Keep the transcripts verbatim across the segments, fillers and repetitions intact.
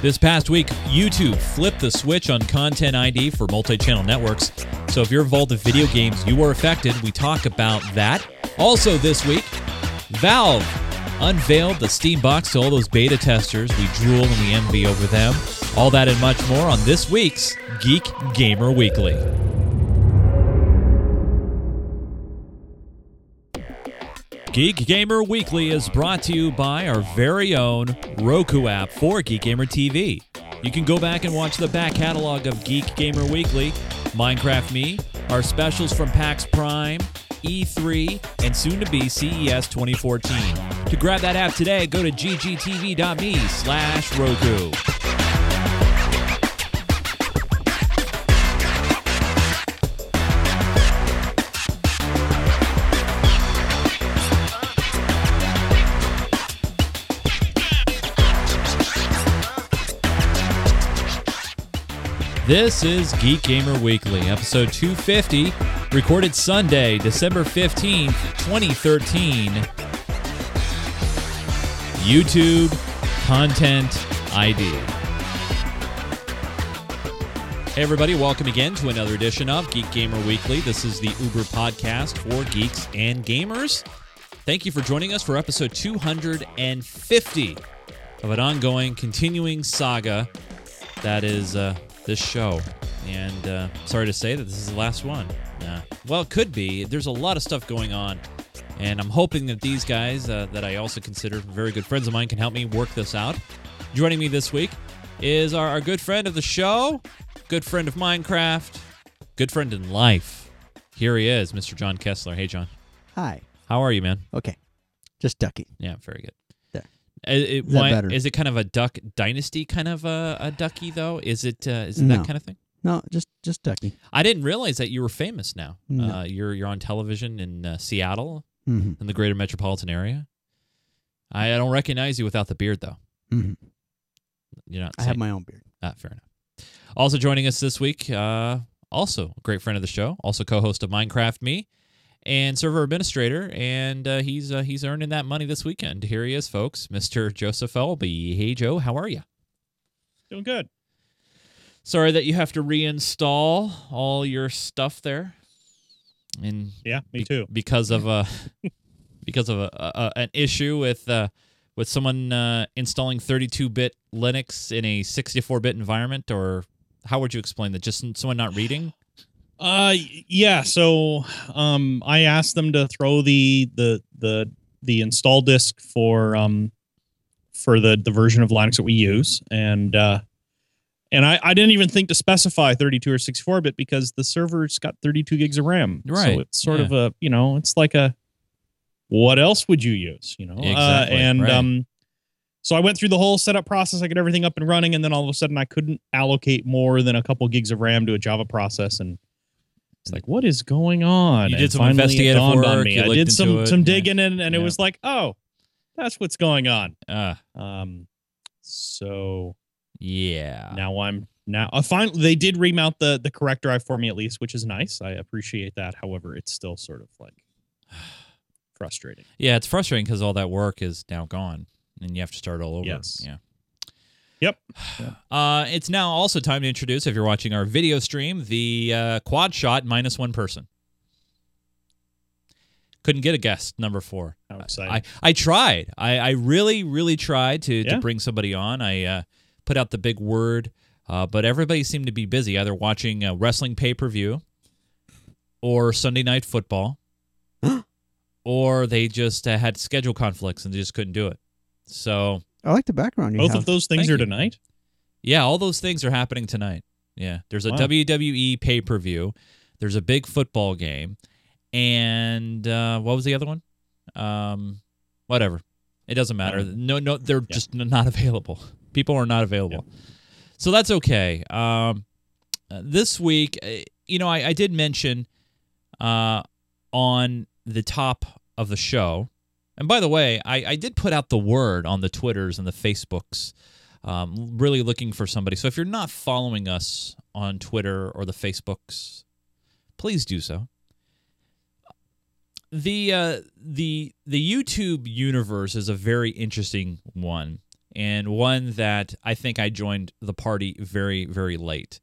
This past week, YouTube flipped the switch on Content I D for multi-channel networks. So if you're involved in video games, you are affected. We talk about that. Also this week, Valve unveiled the Steam Box to all those beta testers. We drool and we envy over them. All that and much more on this week's Geek Gamer Weekly. Geek Gamer Weekly is brought to you by our very own Roku app for Geek Gamer T V. You can go back and watch the back catalog of Geek Gamer Weekly, Minecraft Me, our specials from PAX Prime, E three, and soon-to-be C E S twenty fourteen. To grab that app today, go to ggtv.me slash Roku. This is Geek Gamer Weekly, episode two fifty, recorded Sunday, December fifteenth, twenty thirteen. YouTube Content I D. Hey everybody, welcome again to another edition of Geek Gamer Weekly. This is the Uber podcast for geeks and gamers. Thank you for joining us for episode two hundred fifty of an ongoing, continuing saga that is... Uh, this show, and uh, sorry to say that this is the last one. Uh, well, it could be. There's a lot of stuff going on, and I'm hoping that these guys uh, that I also consider very good friends of mine can help me work this out. Joining me this week is our, our good friend of the show, good friend of Minecraft, good friend in life. Here he is, Mister John Kessler. Hey, John. Hi. How are you, man? Okay. Just ducky. Yeah, very good. It, is, why, is it kind of a Duck Dynasty kind of a, a ducky, though? Is it, uh, is it no. that kind of thing? No, just just ducky. I didn't realize that you were famous now. No. Uh, you're you're on television in uh, Seattle, mm-hmm. in the greater metropolitan area. I, I don't recognize you without the beard, though. Mm-hmm. You're not. I have my own beard. Ah, fair enough. Also joining us this week, uh, also a great friend of the show, also co-host of Minecraft Me, and server administrator, and uh, he's uh, he's earning that money this weekend. Here he is, folks, Mister Joseph Falby. Hey, Joe, how are you? Doing good. Sorry that you have to reinstall all your stuff there. And yeah, me be- too. Because of a because of a, a, an issue with uh, with someone uh, installing thirty-two bit Linux in a sixty-four bit environment, or how would you explain that? Just someone not reading. Uh yeah, so um I asked them to throw the the the the install disk for um for the the version of Linux that we use, and uh and I, I didn't even think to specify thirty-two or sixty-four bit because the server's got thirty-two gigs of RAM. Right. So it's sort yeah. of a, you know, it's like a what else would you use, you know? Exactly, uh, and right. um So I went through the whole setup process. I got everything up and running, and then all of a sudden I couldn't allocate more than a couple gigs of RAM to a Java process, and it's like, what is going on? You did and some investigative work. On me. I did some, some digging, yeah. in, and yeah. it was like, oh, that's what's going on. Uh, um, so yeah, now I'm now. Uh, finally, they did remount the the correct drive for me at least, which is nice. I appreciate that. However, it's still sort of like frustrating. Yeah, it's frustrating because all that work is now gone, and you have to start all over. Yes. Yeah. Yep. Uh, it's now also time to introduce, if you're watching our video stream, the uh, quad shot minus one person. Couldn't get a guest, number four. How exciting. I, I tried. I, I really, really tried to, yeah. to bring somebody on. I uh, put out the big word, uh, but everybody seemed to be busy, either watching a wrestling pay-per-view or Sunday night football, or they just uh, had schedule conflicts and they just couldn't do it. So... I like the background you Both have. Of those things Thank are you. Tonight? Yeah, all those things are happening tonight. Yeah, there's a wow. W W E pay-per-view. There's a big football game. And uh, what was the other one? Um, whatever. It doesn't matter. No, no, they're yeah. just not available. People are not available. Yeah. So that's okay. Um, this week, you know, I, I did mention uh, on the top of the show... And by the way, I, I did put out the word on the Twitters and the Facebooks, um, really looking for somebody. So if you're not following us on Twitter or the Facebooks, please do so. The uh, the the YouTube universe is a very interesting one. and one that I think I joined the party very, very late.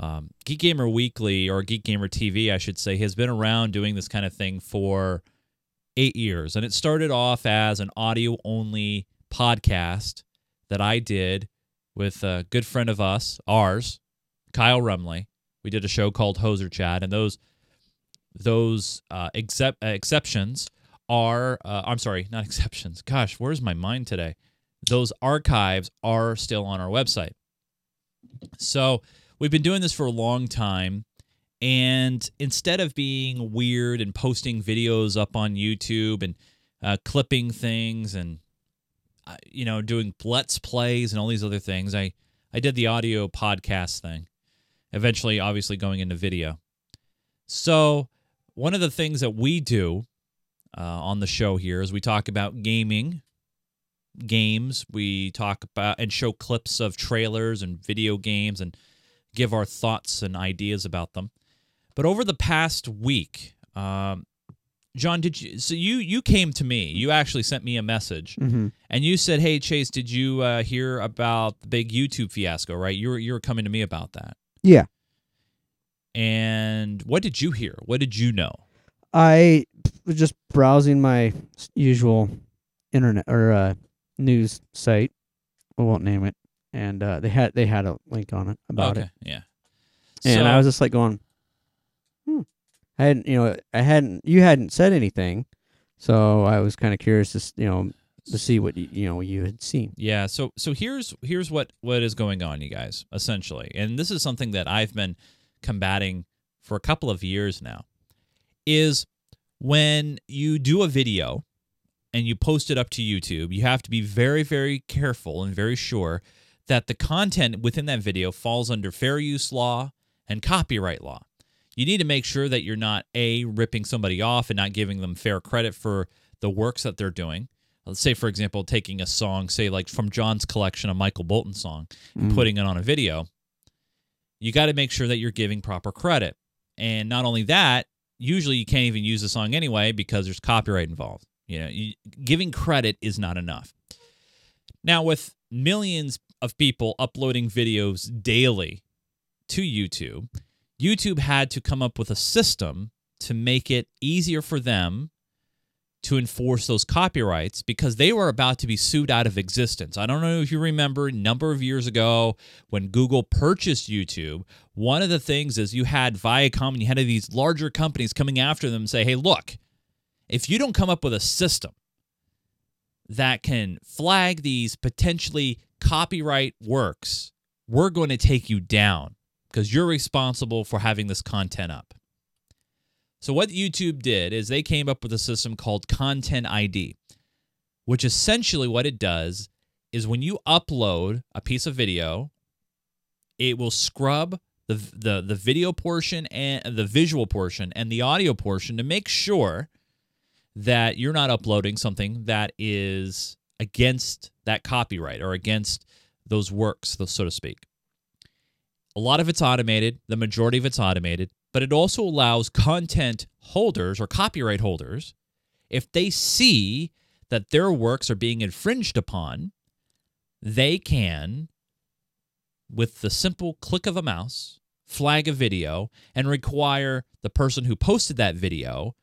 Um, Geek Gamer Weekly, or Geek Gamer T V, I should say, has been around doing this kind of thing for eight years. And it started off as an audio-only podcast that I did with a good friend of us, ours, Kyle Rumley. We did a show called Hoser Chat, and those those uh, except, uh, exceptions are, uh, I'm sorry, not exceptions. Gosh, where's my mind today? Those archives are still on our website. So we've been doing this for a long time, and instead of being weird and posting videos up on YouTube and uh, clipping things and, uh, you know, doing Let's Plays and all these other things, I, I did the audio podcast thing, eventually obviously going into video. So one of the things that we do uh, on the show here is we talk about gaming, games. We talk about and show clips of trailers and video games and give our thoughts and ideas about them. But over the past week, um, John, did you? So you you came to me. You actually sent me a message, mm-hmm. and you said, "Hey Chase, did you uh, hear about the big YouTube fiasco? Right? You were you were coming to me about that." Yeah. And what did you hear? What did you know? I was just browsing my usual internet or uh, news site. I won't name it. And uh, they had they had a link on it about okay, it. Yeah. And so, I was just like going, hmm. I hadn't, you know, I hadn't, you hadn't said anything, so I was kind of curious to, you know, to see what you, you know you had seen. Yeah. So so here's here's what what is going on, you guys, essentially, and this is something that I've been combating for a couple of years now, is when you do a video and you post it up to YouTube, you have to be very, very careful and very sure that the content within that video falls under fair use law and copyright law. You need to make sure that you're not, A, ripping somebody off and not giving them fair credit for the works that they're doing. Let's say, for example, taking a song, say like from John's collection, a Michael Bolton song, and mm. putting it on a video. You got to make sure that you're giving proper credit. And not only that, usually you can't even use the song anyway because there's copyright involved. You know, you, giving credit is not enough. Now, with millions of people uploading videos daily to YouTube, YouTube had to come up with a system to make it easier for them to enforce those copyrights because they were about to be sued out of existence. I don't know if you remember a number of years ago when Google purchased YouTube, one of the things is you had Viacom and you had these larger companies coming after them and say, hey, look, if you don't come up with a system that can flag these potentially copyright works, we're going to take you down because you're responsible for having this content up. So what YouTube did is they came up with a system called Content I D, which essentially what it does is when you upload a piece of video, it will scrub the the, the video portion and the visual portion and the audio portion to make sure that you're not uploading something that is against that copyright or against those works, so to speak. A lot of it's automated. The majority of it's automated. But it also allows content holders or copyright holders, if they see that their works are being infringed upon, they can, with the simple click of a mouse, flag a video and require the person who posted that video,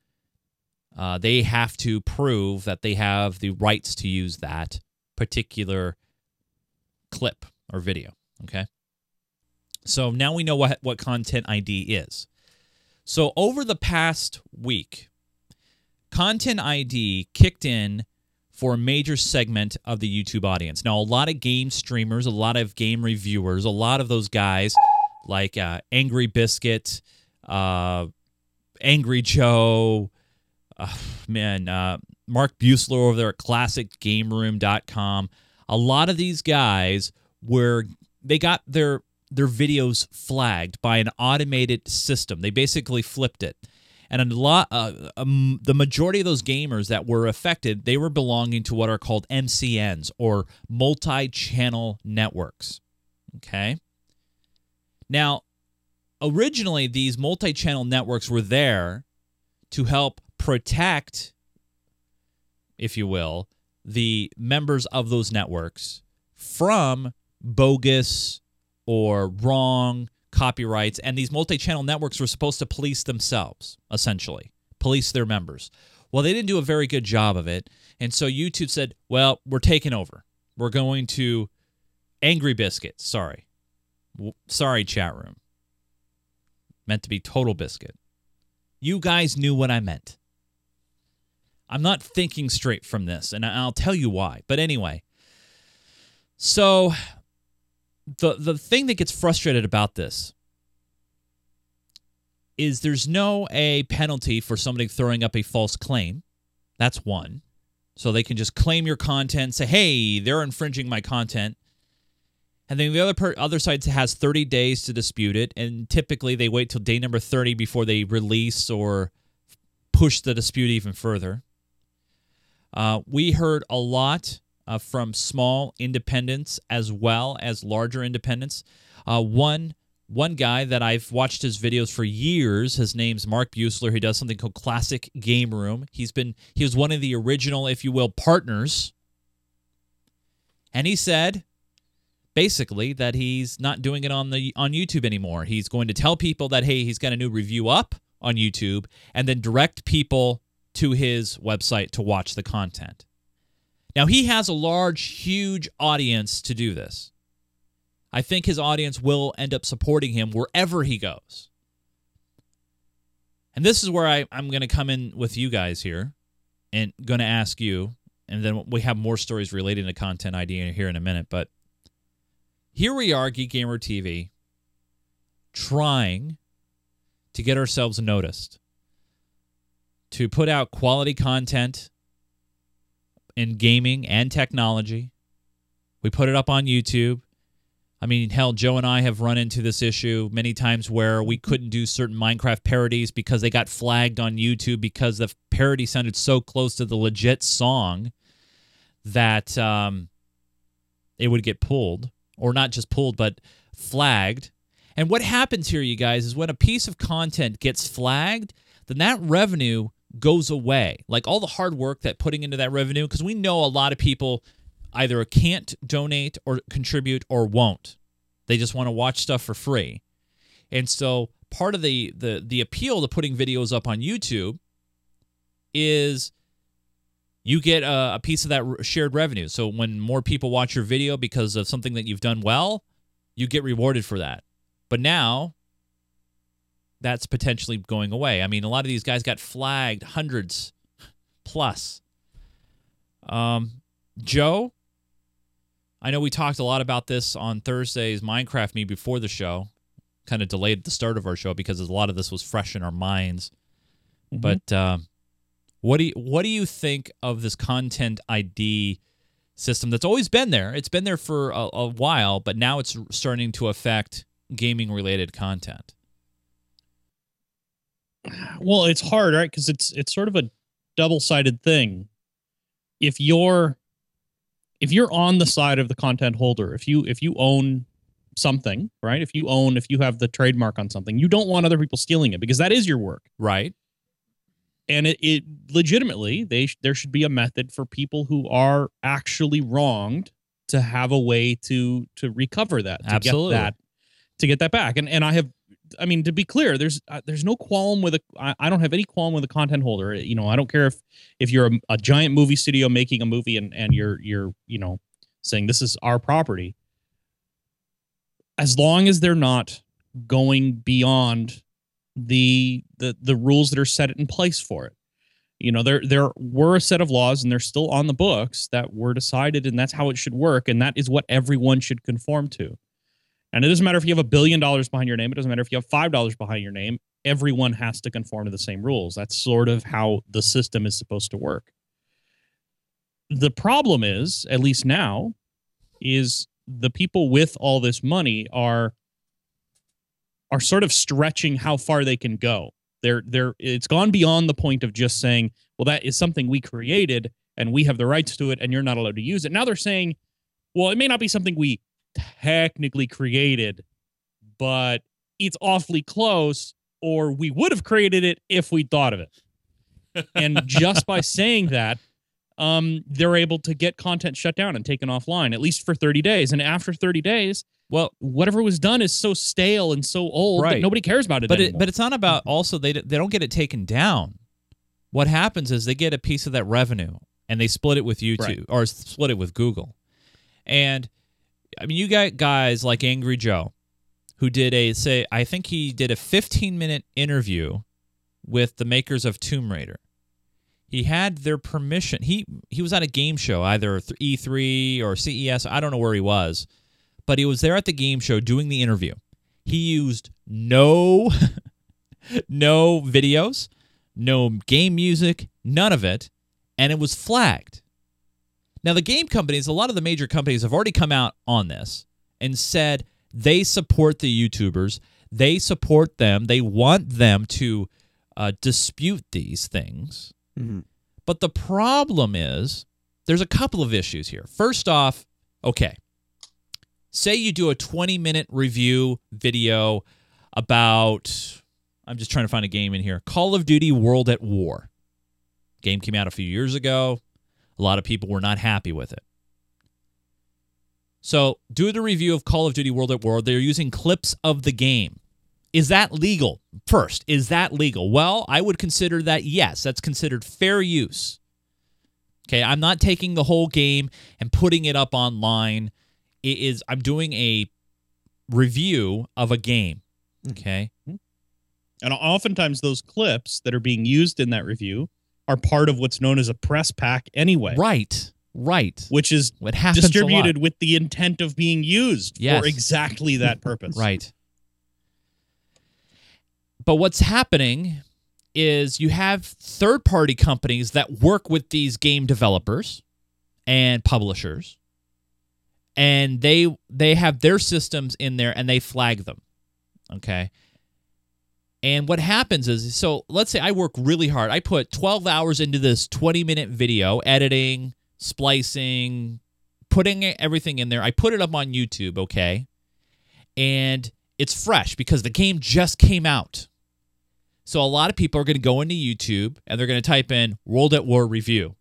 uh, they have to prove that they have the rights to use that particular clip or video, okay? So now we know what, what Content I D is. So over the past week, Content I D kicked in for a major segment of the YouTube audience. Now, a lot of game streamers, a lot of game reviewers, a lot of those guys like uh, Angry Biscuit, uh, Angry Joe, uh, man, uh, Mark Bussler over there at classic game room dot com. A lot of these guys were, they got their... their videos flagged by an automated system. They basically flipped it. And a lot, uh, um, the majority of those gamers that were affected, they were belonging to what are called M C Ns or multi-channel networks. Okay? Now, originally, these multi-channel networks were there to help protect, if you will, the members of those networks from bogus or wrong copyrights, and these multi-channel networks were supposed to police themselves, essentially, police their members. Well, they didn't do a very good job of it, and so YouTube said, well, we're taking over. We're going to Angry Biscuit. Sorry. W- sorry, chat room. Meant to be Total Biscuit. You guys knew what I meant. I'm not thinking straight from this, and I'll tell you why. But anyway, so the the thing that gets frustrated about this is there's no a penalty for somebody throwing up a false claim. That's one. So they can just claim your content, say, hey, they're infringing my content. And then the other per- other side has thirty days to dispute it, and typically they wait till day number thirty before they release or push the dispute even further. Uh, we heard a lot uh, from small independents as well as larger independents. Uh, one one guy that I've watched his videos for years, his name's Mark Bussler. He does something called Classic Game Room. He's been he was one of the original, if you will, partners, and he said, basically, that he's not doing it on the on YouTube anymore. He's going to tell people that, hey, he's got a new review up on YouTube, and then direct people to his website to watch the content. Now, he has a large, huge audience to do this. I think his audience will end up supporting him wherever he goes. And this is where I, I'm going to come in with you guys here and going to ask you, and then we have more stories related to Content I D here in a minute, but here we are, Geek Gamer T V, trying to get ourselves noticed, to put out quality content in gaming and technology. We put it up on YouTube. I mean, hell, Joe and I have run into this issue many times where we couldn't do certain Minecraft parodies because they got flagged on YouTube because the parody sounded so close to the legit song that um, it would get pulled. Or not just pulled, but flagged. And what happens here, you guys, is when a piece of content gets flagged, then that revenue goes away. Like all the hard work that putting into that revenue, because we know a lot of people either can't donate or contribute or won't. They just want to watch stuff for free. And so part of the, the, the appeal to putting videos up on YouTube is you get a piece of that shared revenue. So when more people watch your video because of something that you've done well, you get rewarded for that. But now, that's potentially going away. I mean, a lot of these guys got flagged, hundreds plus. Um, Joe, I know we talked a lot about this on Thursday's Minecraft Me before the show. Kind of delayed the start of our show because a lot of this was fresh in our minds. Mm-hmm. But Um, What do you, what do you think of this Content I D system that's always been there? It's been there for a, a while, but now it's starting to affect gaming-related content. Well, it's hard, right? Because it's it's sort of a double-sided thing. If you're if you're on the side of the content holder, if you if you own something, right? If you own if you have the trademark on something, you don't want other people stealing it because that is your work, right? And it, it legitimately, they sh- there should be a method for people who are actually wronged to have a way to to recover that, to Absolutely. get that, to get that back. And and I have, I mean, to be clear, there's uh, there's no qualm with a, I, I don't have any qualm with a content holder. You know, I don't care if if you're a, a giant movie studio making a movie and and you're you're you know saying this is our property, as long as they're not going beyond The, the the rules that are set in place for it. You know, there there were a set of laws, and they're still on the books that were decided, and that's how it should work, and that is what everyone should conform to. And it doesn't matter if you have a billion dollars behind your name. It doesn't matter if you have five dollars behind your name. Everyone has to conform to the same rules. That's sort of how the system is supposed to work. The problem is, at least now, is the people with all this money are are sort of stretching how far they can go. They're, they're, it's gone beyond the point of just saying, well, that is something we created and we have the rights to it and you're not allowed to use it. Now they're saying, well, it may not be something we technically created, but it's awfully close, or we would have created it if we thought of it. And just by saying that, um, they're able to get content shut down and taken offline, at least for thirty days. And after thirty days, well, whatever was done is so stale and so old right. that nobody cares about it but anymore. It, but it's not about also they they don't get it taken down. What happens is they get a piece of that revenue and they split it with YouTube right. or split it with Google. And I mean, you got guys like Angry Joe who did a say I think he did a fifteen minute interview with the makers of Tomb Raider. He had their permission. He he was at a game show, either E three or C E S. I don't know where he was. But he was there at the game show doing the interview. He used no, no videos, no game music, none of it, and it was flagged. Now, the game companies, a lot of the major companies have already come out on this and said they support the YouTubers. They support them. They want them to uh, dispute these things. Mm-hmm. But the problem is there's a couple of issues here. First off, okay. Say you do a twenty minute review video about, I'm just trying to find a game in here, Call of Duty World at War. Game came out a few years ago. A lot of people were not happy with it. So do the review of Call of Duty World at War. They're using clips of the game. Is that legal? First, is that legal? Well, I would consider that, yes, that's considered fair use. Okay, I'm not taking the whole game and putting it up online. It is I'm doing a review of a game, okay? And oftentimes those clips that are being used in that review are part of what's known as a press pack anyway. Right, right. Which is distributed with the intent of being used yes. for exactly that purpose. Right. But what's happening is you have third-party companies that work with these game developers and publishers. And they they have their systems in there, and they flag them, okay? And what happens is, so let's say I work really hard. I put twelve hours into this twenty minute video, editing, splicing, putting everything in there. I put it up on YouTube, okay? And it's fresh because the game just came out. So a lot of people are going to go into YouTube, and they're going to type in World at War review.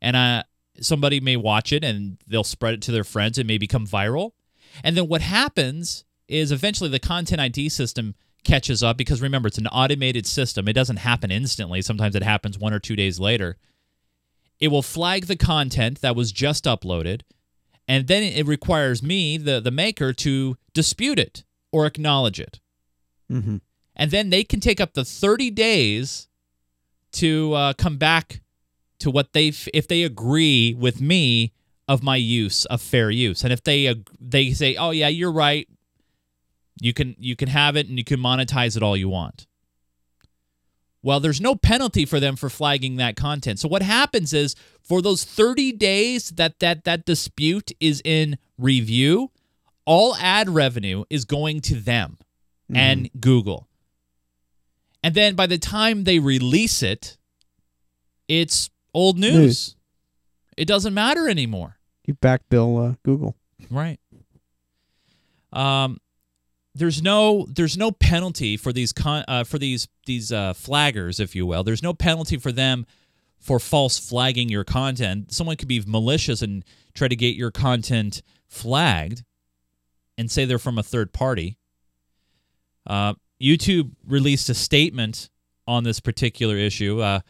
And I... Somebody may watch it, and they'll spread it to their friends. It may become viral. And then what happens is eventually the Content I D system catches up because, remember, it's an automated system. It doesn't happen instantly. Sometimes it happens one or two days later. It will flag the content that was just uploaded, and then it requires me, the, the maker, to dispute it or acknowledge it. Mm-hmm. And then they can take up to thirty days to uh, come back to what they if they agree with me of my use of fair use, and if they they say, oh yeah, you're right, you can you can have it and you can monetize it all you want. Well, there's no penalty for them for flagging that content. So what happens is for those thirty days that that that dispute is in review, all ad revenue is going to them mm-hmm. and Google. And then by the time they release it, it's old news. news. It doesn't matter anymore. You backbill uh, Google, right? Um, there's no there's no penalty for these con- uh, for these these uh, flaggers, if you will. There's no penalty for them for false flagging your content. Someone could be malicious and try to get your content flagged, and say they're from a third party. Uh, YouTube released a statement on this particular issue. Uh,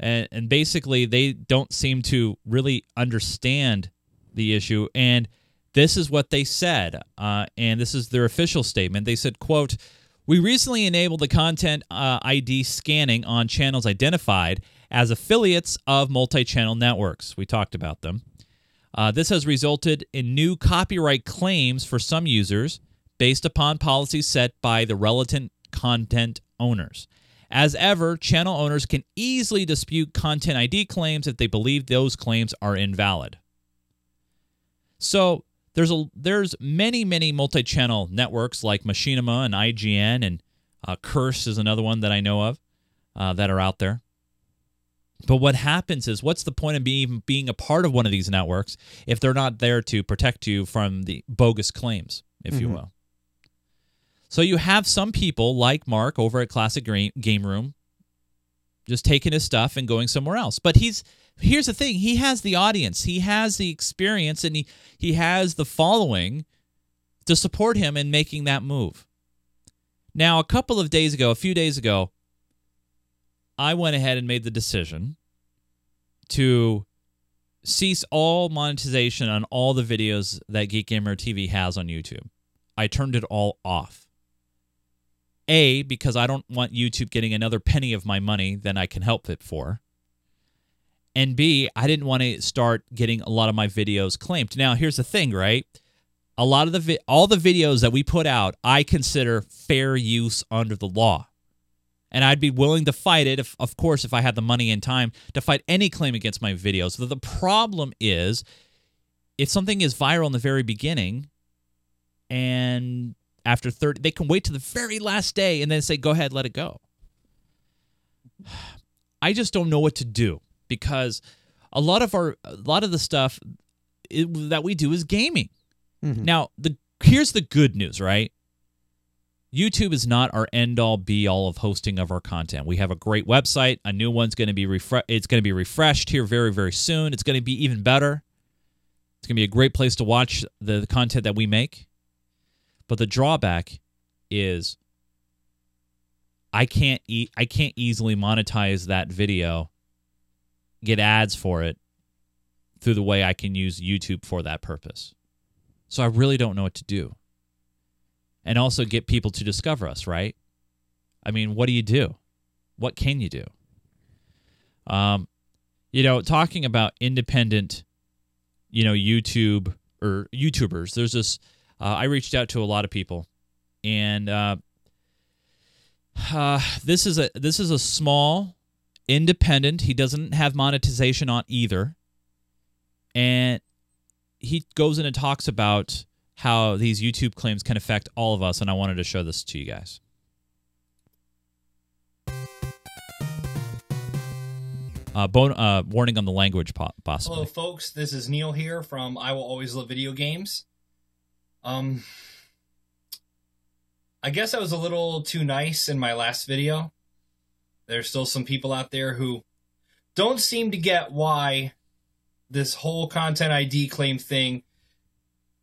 And, and basically, they don't seem to really understand the issue. And this is what they said, uh, and this is their official statement. They said, quote, "We recently enabled the content uh, I D scanning on channels identified as affiliates of multi-channel networks." We talked about them. Uh, "this has resulted in new copyright claims for some users based upon policies set by the relevant content owners. As ever, channel owners can easily dispute Content I D claims if they believe those claims are invalid." So there's a there's many, many multi-channel networks like Machinima and I G N, and uh, Curse is another one that I know of uh, that are out there. But what happens is, what's the point of being, being a part of one of these networks if they're not there to protect you from the bogus claims, if mm-hmm. you will? So you have some people like Mark over at Classic Game Room just taking his stuff and going somewhere else. But he's here's the thing. He has the audience. He has the experience, and he, he has the following to support him in making that move. Now, a couple of days ago, a few days ago, I went ahead and made the decision to cease all monetization on all the videos that Geek Gamer T V has on YouTube. I turned it all off. A, because I don't want YouTube getting another penny of my money than I can help it for. And B, I didn't want to start getting a lot of my videos claimed. Now, here's the thing, right? A lot of the vi- all the videos that we put out, I consider fair use under the law. And I'd be willing to fight it, if, of course, if I had the money and time to fight any claim against my videos. The problem is, if something is viral in the very beginning, and after thirty, they can wait to the very last day and then say, go ahead, let it go. I just don't know what to do, because a lot of our, a lot of the stuff it, that we do is gaming. Mm-hmm. Now, the here's the good news, right? YouTube is not our end-all, be-all of hosting of our content. We have a great website. A new one's going to be refre- It's going to be refreshed here very, very soon. It's going to be even better. It's going to be a great place to watch the, the content that we make. But the drawback is I can't e- I can't easily monetize that video, get ads for it through the way I can use YouTube for that purpose. So I really don't know what to do. And also get people to discover us, right? I mean, what do you do? What can you do? Um, you know, talking about independent, you know, YouTube or YouTubers, there's this, uh, I reached out to a lot of people. And uh, uh, this is a this is a small, independent, he doesn't have monetization on either. And he goes in and talks about how these YouTube claims can affect all of us, and I wanted to show this to you guys. Uh, bon- uh, warning on the language, po- possibly. Hello, folks. This is Neil here from I Will Always Love Video Games. Um, I guess I was a little too nice in my last video. There's still some people out there who don't seem to get why this whole Content I D claim thing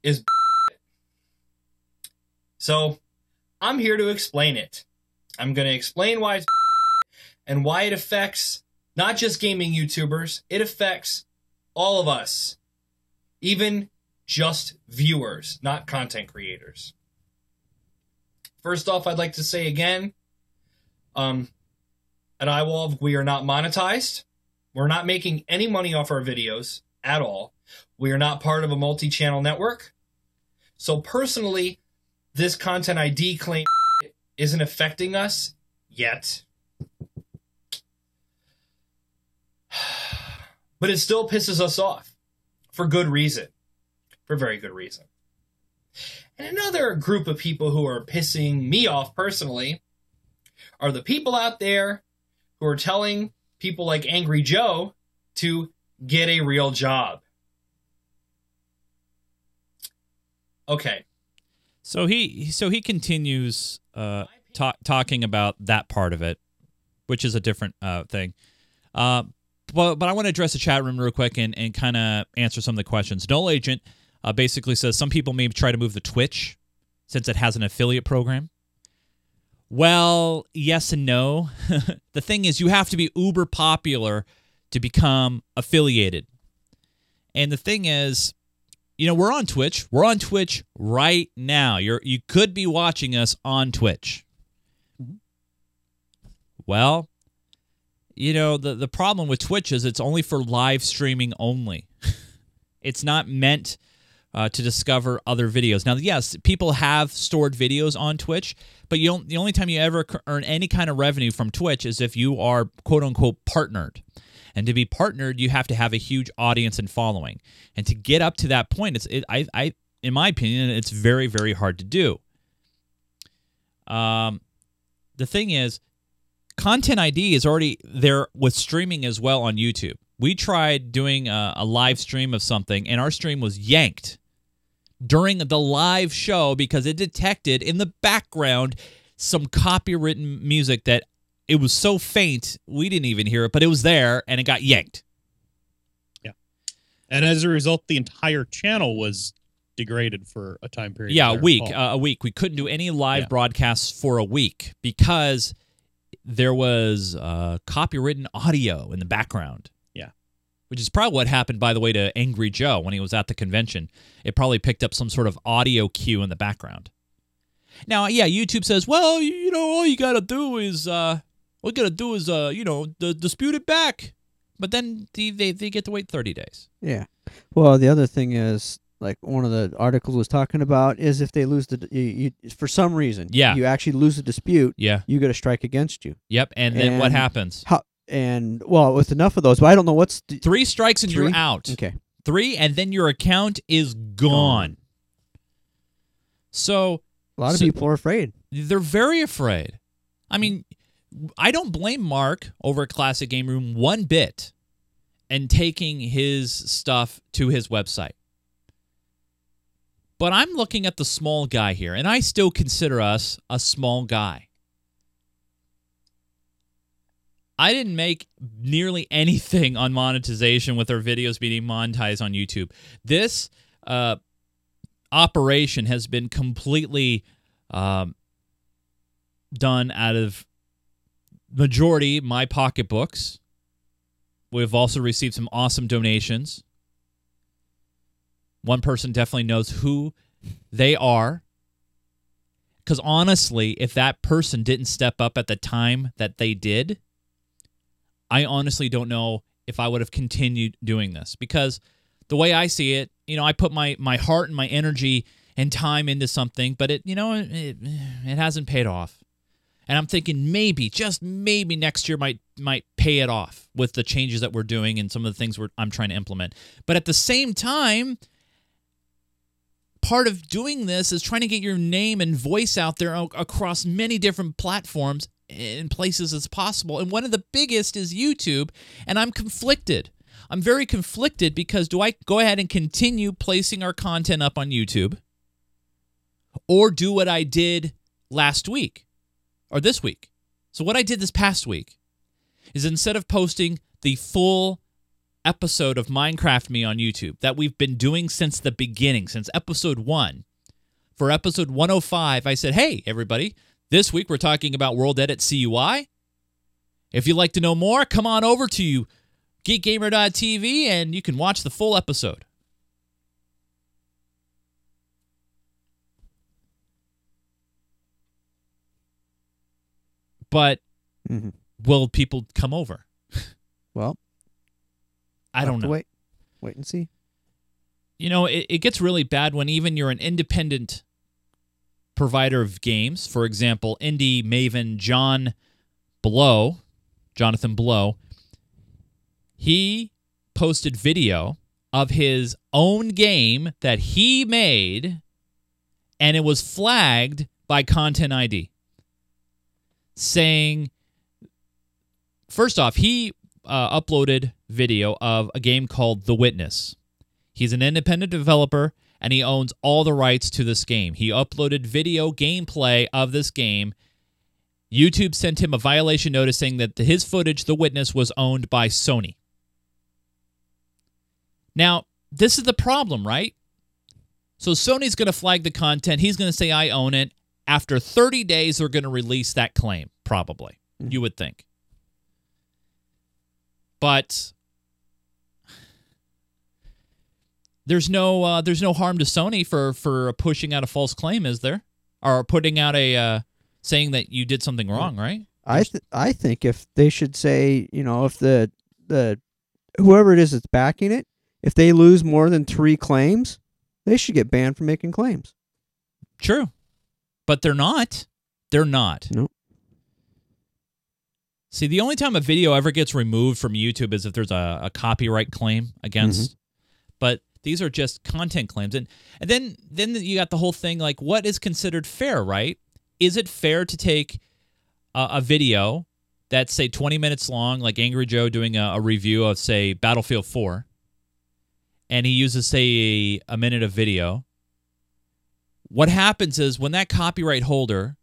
is... So, I'm here to explain it. I'm going to explain why it's and why it affects not just gaming YouTubers, it affects all of us. Even just viewers, not content creators. First off, I'd like to say again, um, at iWolve, we are not monetized. We're not making any money off our videos at all. We are not part of a multi-channel network. So, personally... this Content I D claim isn't affecting us yet. But it still pisses us off for good reason. For very good reason. And another group of people who are pissing me off personally are the people out there who are telling people like Angry Joe to get a real job. Okay. So he so he continues uh, ta- talking about that part of it, which is a different uh, thing. Uh, but, but I want to address the chat room real quick and, and kind of answer some of the questions. Null Agent uh, basically says some people may try to move to Twitch since it has an affiliate program. Well, yes and no. The thing is, you have to be uber popular to become affiliated. And the thing is... you know, we're on Twitch. We're on Twitch right now. You're you could be watching us on Twitch. Mm-hmm. Well, you know, the, the problem with Twitch is it's only for live streaming only. It's not meant uh, to discover other videos. Now, yes, people have stored videos on Twitch, but you don't, the only time you ever earn any kind of revenue from Twitch is if you are, quote-unquote, partnered. And to be partnered, you have to have a huge audience and following. And to get up to that point, it's it, I, I, in my opinion, it's very, very hard to do. Um, the thing is, Content I D is already there with streaming as well on YouTube. We tried doing a, a live stream of something, and our stream was yanked during the live show because it detected in the background some copywritten music that... it was so faint, we didn't even hear it, but it was there, and it got yanked. And as a result, the entire channel was degraded for a time period. Yeah, a week. Uh, a week. We couldn't do any live yeah. broadcasts for a week because there was uh, copywritten audio in the background. Yeah. Which is probably what happened, by the way, to Angry Joe when he was at the convention. It probably picked up some sort of audio cue in the background. Now, yeah, YouTube says, well, you know, all you got to do is, uh, all you got to do is, uh, you know, d- dispute it back. But then they, they they get to wait thirty days. Yeah. Well, the other thing is, like one of the articles was talking about, is if they lose the, you, you, for some reason, yeah. you actually lose the dispute, yeah. you get a strike against you. Yep. And, and then what happens? How, and, well, with enough of those, but I don't know what's... The, three strikes and three? You're out. Okay. Three, and then your account is gone. So... A lot of so, people are afraid. They're very afraid. I mean... I don't blame Mark over at Classic Game Room one bit and taking his stuff to his website. But I'm looking at the small guy here, and I still consider us a small guy. I didn't make nearly anything on monetization with our videos being monetized on YouTube. This uh, operation has been completely um, done out of... majority my pocketbooks. We've also received some awesome donations. One person definitely knows who they are. Because honestly, if that person didn't step up at the time that they did, I honestly don't know if I would have continued doing this. Because the way I see it, you know, I put my, my heart and my energy and time into something, but it, you know, it, it hasn't paid off. And I'm thinking maybe, just maybe next year might might pay it off with the changes that we're doing and some of the things we're, I'm trying to implement. But at the same time, part of doing this is trying to get your name and voice out there across many different platforms and places as possible. And one of the biggest is YouTube, and I'm conflicted. I'm very conflicted because do I go ahead and continue placing our content up on YouTube or do what I did last week? Or this week. So what I did this past week is instead of posting the full episode of Minecraft Me on YouTube that we've been doing since the beginning, since episode one, for episode one oh five, I said, hey, everybody, this week we're talking about World Edit C U I. If you'd like to know more, come on over to geek gamer dot t v and you can watch the full episode. But mm-hmm. will people come over? Well, I don't know. Wait, wait and see. You know, it, it gets really bad when even you're an independent provider of games. For example, indie maven John Blow, Jonathan Blow, he posted video of his own game that he made, and it was flagged by Content I D. Saying, first off, he uh, uploaded video of a game called The Witness. He's an independent developer, and he owns all the rights to this game. He uploaded video gameplay of this game. YouTube sent him a violation notice saying that his footage, The Witness, was owned by Sony. Now, this is the problem, right? So Sony's going to flag the content. He's going to say, I own it. After thirty days, they're going to release that claim, probably, mm-hmm. you would think. But there's no uh, there's no harm to Sony for, for pushing out a false claim, is there? Or putting out a uh, saying that you did something wrong, right? I th- I think if they should say, you know, if the the whoever it is that's backing it, if they lose more than three claims, they should get banned from making claims. True. But they're not. They're not. Nope. See, the only time a video ever gets removed from YouTube is if there's a, a copyright claim against. Mm-hmm. But these are just content claims. And, and then, then you got the whole thing, like, what is considered fair, right? Is it fair to take a, a video that's, say, twenty minutes long, like Angry Joe doing a, a review of, say, Battlefield four, and he uses, say, a minute of video. What happens is when that copyright holder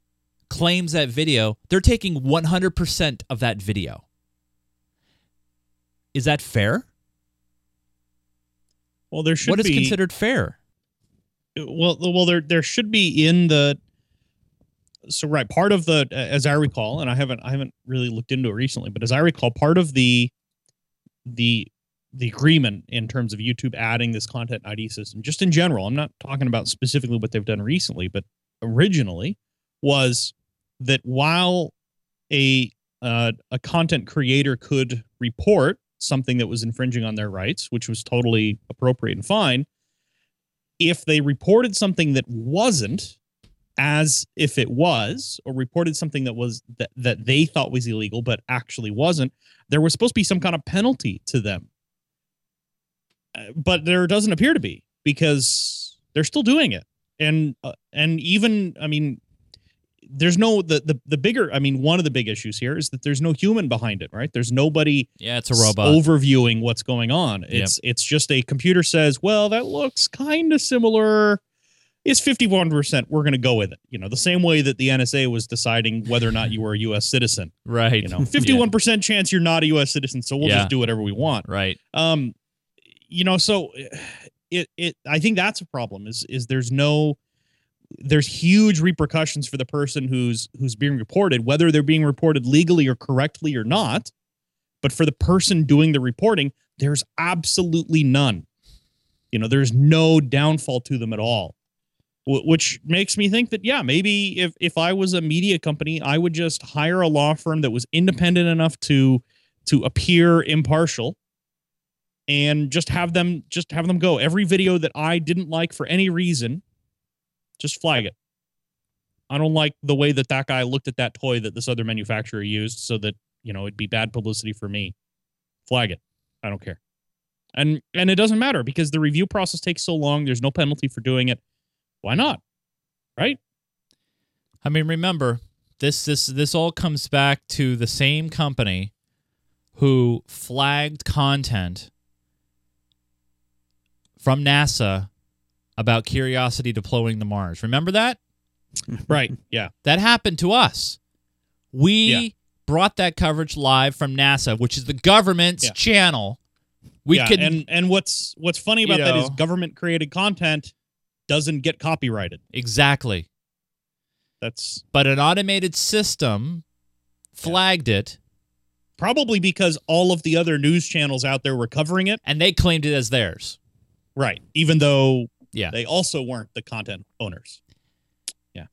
claims that video, they're taking one hundred percent of that video. Is that fair? Well, there should what be. What is considered fair? Well, well, there there should be in the. So right, part of the, as I recall, and I haven't I haven't really looked into it recently, but as I recall, part of the the the agreement in terms of YouTube adding this Content I D system, just in general, I'm not talking about specifically what they've done recently, but originally was that while a uh, a content creator could report something that was infringing on their rights, which was totally appropriate and fine, if they reported something that wasn't, as if it was, or reported something that was that, that they thought was illegal but actually wasn't, there was supposed to be some kind of penalty to them. Uh, but there doesn't appear to be, because they're still doing it. And uh, and even, I mean, there's no, the, the the bigger, I mean, one of the big issues here is that there's no human behind it, right? There's nobody yeah, it's a robot. Overviewing what's going on. It's yep. It's just a computer says, well, that looks kind of similar. It's fifty-one percent. We're going to go with it. You know, the same way that the N S A was deciding whether or not you were a U S citizen. Right. You know, fifty-one percent yeah. chance you're not a U S citizen, so we'll yeah. just do whatever we want. Right. Um, you know, so it it I think that's a problem. Is is there's no there's huge repercussions for the person who's who's being reported, whether they're being reported legally or correctly or not. But for the person doing the reporting, there's absolutely none. You know, there's no downfall to them at all. Which makes me think that, yeah, maybe if, if I was a media company, I would just hire a law firm that was independent enough to to appear impartial, and just have them just have them go. Every video that I didn't like for any reason, just flag it. I don't like the way that that guy looked at that toy that this other manufacturer used, so that, you know, it'd be bad publicity for me. Flag it. I don't care. And and it doesn't matter, because the review process takes so long. There's no penalty for doing it. Why not? Right? I mean, remember, this this this all comes back to the same company who flagged content from NASA about Curiosity deploying to Mars. Remember that? Right, yeah. That happened to us. We yeah. brought that coverage live from NASA, which is the government's yeah. channel. We yeah, could, and, and what's what's funny about that know, is government-created content doesn't get copyrighted. Exactly. That's But an automated system flagged yeah. it. Probably because all of the other news channels out there were covering it. And they claimed it as theirs. Right. Even though yeah. they also weren't the content owners. Yeah.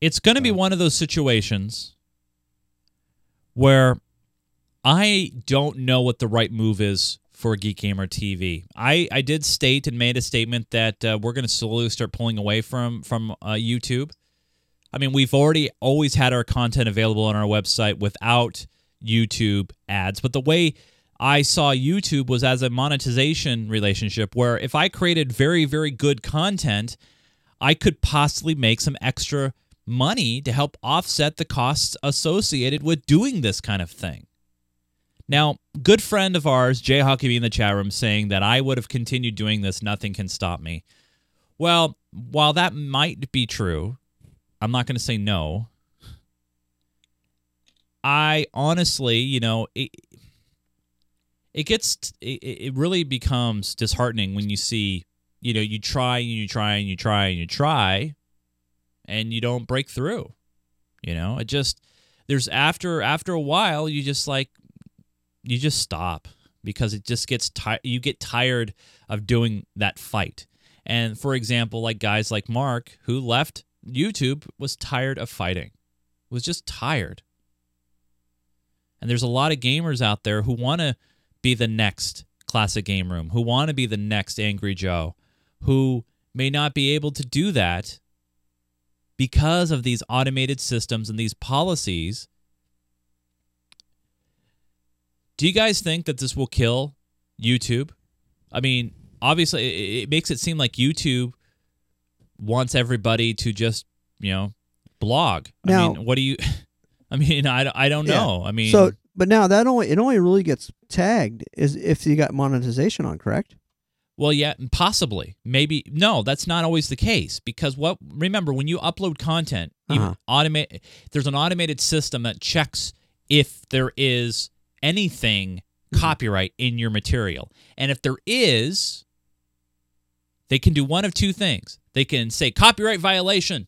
It's going to so. be one of those situations where I don't know what the right move is for Geek Gamer T V. I, I did state and made a statement that uh, we're going to slowly start pulling away from, from uh, YouTube. I mean, we've already always had our content available on our website without YouTube ads, but the way I saw YouTube was as a monetization relationship where if I created very, very good content, I could possibly make some extra money to help offset the costs associated with doing this kind of thing. Now, good friend of ours, Jay Huckabee in the chat room, saying that I would have continued doing this, nothing can stop me. Well, while that might be true, I'm not going to say no. I honestly, you know, it, it gets, it, it really becomes disheartening when you see, you know, you try and you try and you try and you try and you don't break through. You know, it just, there's after, after a while, you just like, you just stop because it just gets tired. You get tired of doing that fight. And for example, like guys like Mark, who left YouTube, was tired of fighting, was just tired. And there's a lot of gamers out there who want to be the next Classic Game Room, who want to be the next Angry Joe, who may not be able to do that because of these automated systems and these policies. Do you guys think that this will kill YouTube? I mean, obviously, it makes it seem like YouTube wants everybody to just, you know, blog. Now, I mean, what do you... I mean, I, I don't know. Yeah. I mean... So, but now, that only it only really gets tagged is if you got monetization on, correct? Well, yeah, possibly. Maybe... No, that's not always the case. Because what... Remember, when you upload content, uh-huh. you automate, there's an automated system that checks if there is anything copyright in your material. And if there is, they can do one of two things. They can say, copyright violation.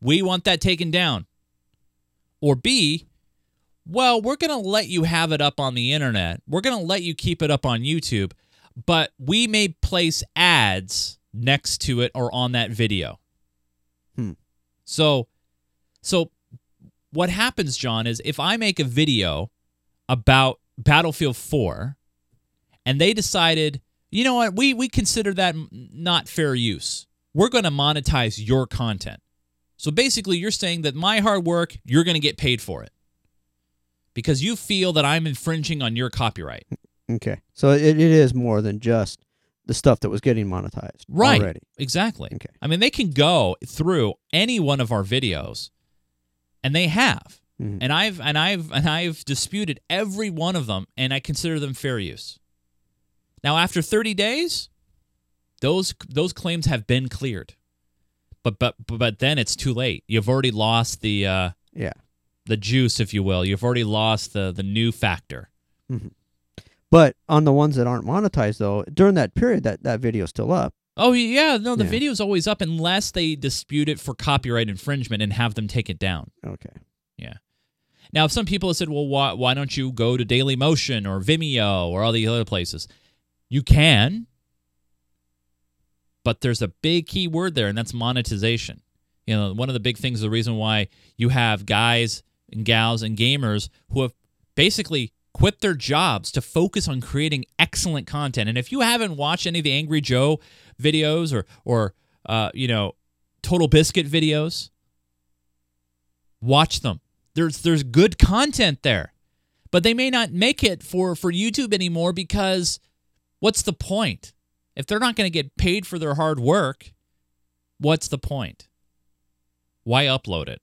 We want that taken down. Or B, well, we're going to let you have it up on the internet. We're going to let you keep it up on YouTube, but we may place ads next to it or on that video. Hmm. So, so what happens, John, is if I make a video about Battlefield four and they decided, you know what, we, we consider that not fair use. We're going to monetize your content. So basically, you're saying that my hard work, you're going to get paid for it because you feel that I'm infringing on your copyright. Okay. So it, it is more than just the stuff that was getting monetized. Right. Already. Exactly. Okay. I mean, they can go through any one of our videos, and they have. Mm-hmm. And I've and I've and I've disputed every one of them, and I consider them fair use. Now, after thirty days, those those claims have been cleared. But but but then it's too late. You've already lost the uh, yeah the juice, if you will. You've already lost the the new factor. Mm-hmm. But on the ones that aren't monetized, though, during that period, that that video's still up. Oh yeah, no, the yeah. video's always up unless they dispute it for copyright infringement and have them take it down. Okay. Yeah. Now, if some people have said, well, why why don't you go to Dailymotion or Vimeo or all these other places? You can. But there's a big key word there, and that's monetization. You know, one of the big things, the reason why you have guys and gals and gamers who have basically quit their jobs to focus on creating excellent content. And if you haven't watched any of the Angry Joe videos or, or uh, you know, Total Biscuit videos, watch them. There's there's good content there. But they may not make it for, for YouTube anymore because what's the point? If they're not going to get paid for their hard work, what's the point? Why upload it?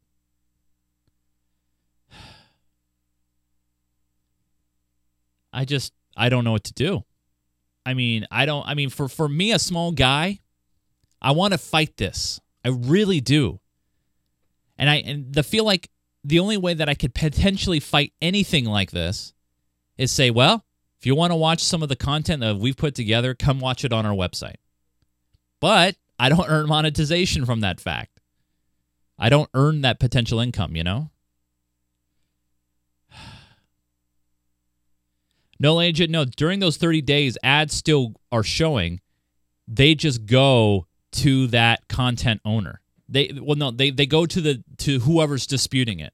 I just, I don't know what to do. I mean, I don't, I mean, for, for me, a small guy, I want to fight this. I really do. And I and the feel like the only way that I could potentially fight anything like this is say, well, if you want to watch some of the content that we've put together, come watch it on our website. But I don't earn monetization from that fact. I don't earn that potential income, you know? No, agent, no. During those thirty days, ads still are showing. They just go to that content owner. They well, no, they they go to the to whoever's disputing it.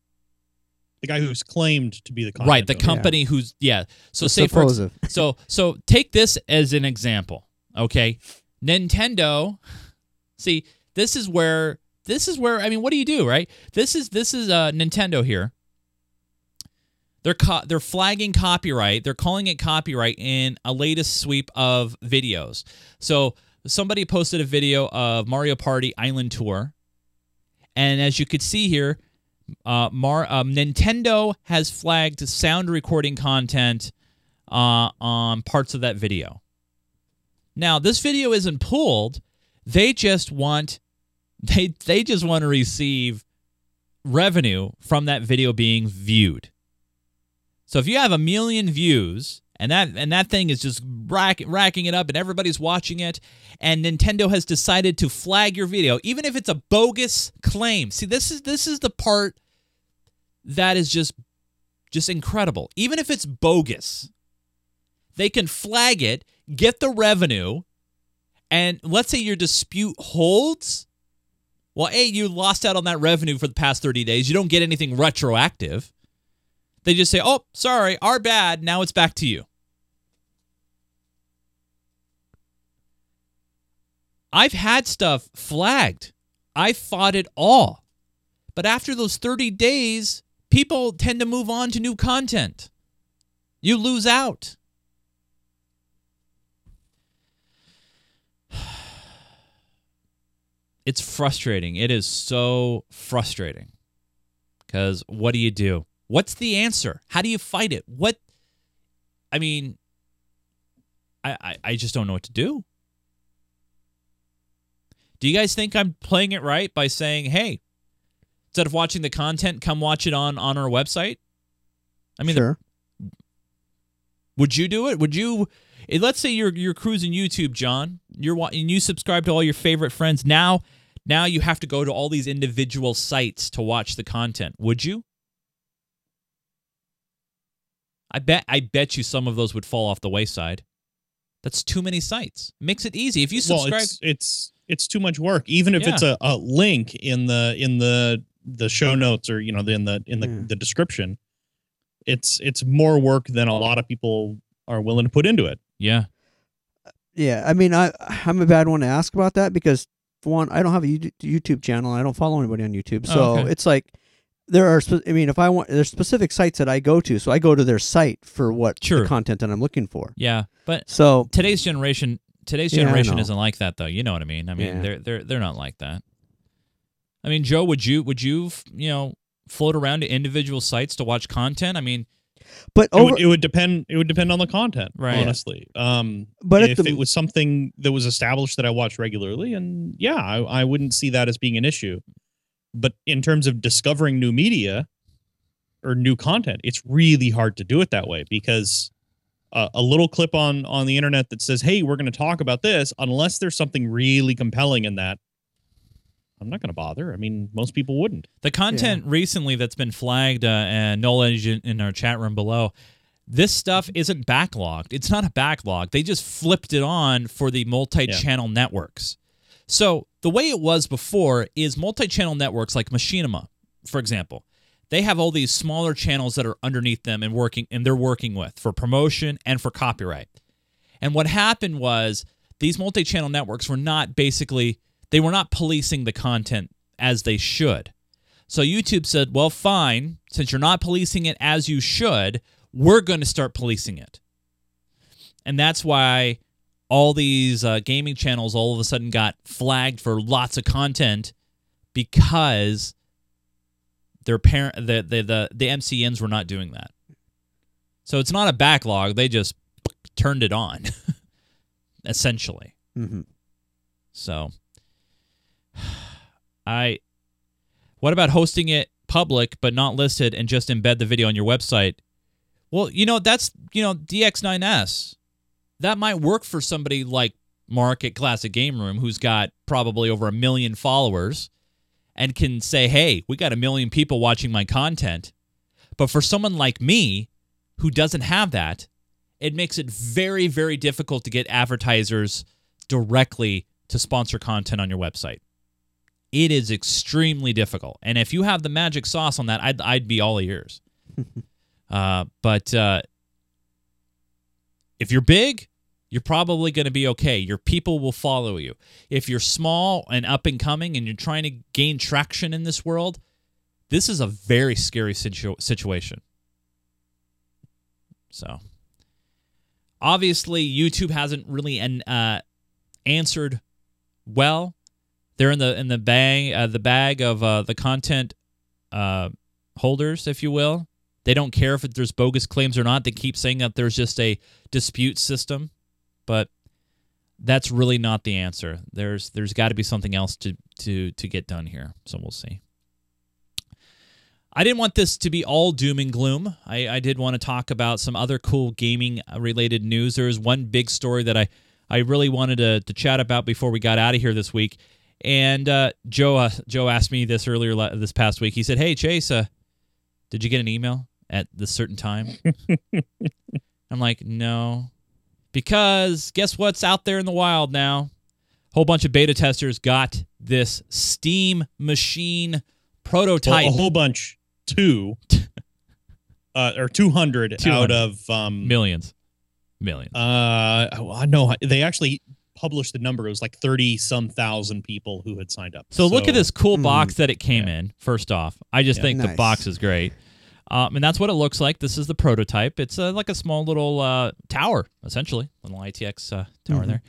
The guy who's claimed to be the content right, the owner. company yeah. who's yeah. So say for so so take this as an example, okay? Nintendo. See, this is where this is where I mean, what do you do, right? This is this is uh, Nintendo here. They're co- they're flagging copyright. They're calling it copyright in a latest sweep of videos. So somebody posted a video of Mario Party Island Tour, and as you could see here. Uh, Mar- um, Nintendo has flagged sound recording content uh, on parts of that video. Now, this video isn't pulled. They just want they they just want to receive revenue from that video being viewed. So if you have a million views and that and that thing is just rack, racking it up and everybody's watching it, and Nintendo has decided to flag your video, even if it's a bogus claim. See, this is this is the part that is just just incredible. Even if it's bogus, they can flag it, get the revenue, and let's say your dispute holds. Well, A, you lost out on that revenue for the past thirty days. You don't get anything retroactive. They just say, oh, sorry, our bad. Now it's back to you. I've had stuff flagged. I fought it all. But after those thirty days, people tend to move on to new content. You lose out. It's frustrating. It is so frustrating. Because what do you do? What's the answer? How do you fight it? What, I mean, I, I, I just don't know what to do. Do you guys think I'm playing it right by saying, hey, instead of watching the content, come watch it on, on our website? I mean, sure. The, would you do it? Would you, let's say you're you're cruising YouTube, John. You're and you subscribe to all your favorite friends. Now, now you have to go to all these individual sites to watch the content. Would you? I bet I bet you some of those would fall off the wayside. That's too many sites. Makes it easy if you subscribe. Well, it's it's, it's too much work. Even if yeah. it's a, a link in the in the the show notes or you know in the in the, mm. the description, it's it's more work than a lot of people are willing to put into it. Yeah, yeah. I mean, I I'm a bad one to ask about that because for one, I don't have a YouTube channel. I don't follow anybody on YouTube, so oh, okay. it's like. There are, I mean, if I want, there's specific sites that I go to, so I go to their site for what sure. the content that I'm looking for. Yeah, but so today's generation, today's generation yeah, isn't like that though. You know what I mean? I mean, yeah. they're they're they're not like that. I mean, Joe, would you would you you know float around to individual sites to watch content? I mean, but over, it, would, it would depend. It would depend on the content, right? Honestly, um, but if the, it was something that was established that I watched regularly, and yeah, I, I wouldn't see that as being an issue. But in terms of discovering new media or new content, it's really hard to do it that way because uh, a little clip on, on the internet that says, hey, we're going to talk about this, unless there's something really compelling in that, I'm not going to bother. I mean, most people wouldn't. The content yeah. recently that's been flagged, uh, and Nola in our chat room below, this stuff isn't backlogged. It's not a backlog. They just flipped it on for the multi-channel yeah. networks. So the way it was before is multi-channel networks like Machinima, for example, they have all these smaller channels that are underneath them and working, and they're working with for promotion and for copyright. And what happened was these multi-channel networks were not basically, they were not policing the content as they should. So YouTube said, well, fine, since you're not policing it as you should, we're going to start policing it. And that's why all these uh, gaming channels all of a sudden got flagged for lots of content because their parent, the, the the the M C Ns were not doing that. So it's not a backlog; they just turned it on, essentially. Mm-hmm. So, I. What about hosting it public but not listed, and just embed the video on your website? Well, you know that's you know D X nine S. That might work for somebody like Mark at Classic Game Room who's got probably over a million followers and can say, hey, we got a million people watching my content. But for someone like me who doesn't have that, it makes it very, very difficult to get advertisers directly to sponsor content on your website. It is extremely difficult. And if you have the magic sauce on that, I'd, I'd be all ears. uh, but... Uh, If you're big, you're probably going to be okay. Your people will follow you. If you're small and up and coming and you're trying to gain traction in this world, this is a very scary situ- situation. So, obviously, YouTube hasn't really an, uh, answered well. They're in the in the bag uh, the bag of uh, the content uh, holders, if you will. They don't care if there's bogus claims or not. They keep saying that there's just a dispute system, but that's really not the answer. There's there's got to be something else to to to get done here. So we'll see. I didn't want this to be all doom and gloom. I, I did want to talk about some other cool gaming related news. There is one big story that I I really wanted to to chat about before we got out of here this week. And uh, Joe uh, Joe asked me this earlier this past week. He said, "Hey Chase, uh, did you get an email at this certain time?" I'm like, no. Because guess what's out there in the wild now? A whole bunch of beta testers got this Steam machine prototype. Well, a whole bunch. Two. uh, or two hundred, two hundred out of... Um, millions. Millions. Uh, I know. They actually published the number. It was like thirty-some thousand people who had signed up. So, so look at this cool mm, box that it came yeah. in, first off. I just yeah, think nice. the box is great. Um, and that's what it looks like. This is the prototype. It's uh, like a small little uh, tower, essentially, little I T X uh, tower mm-hmm. there.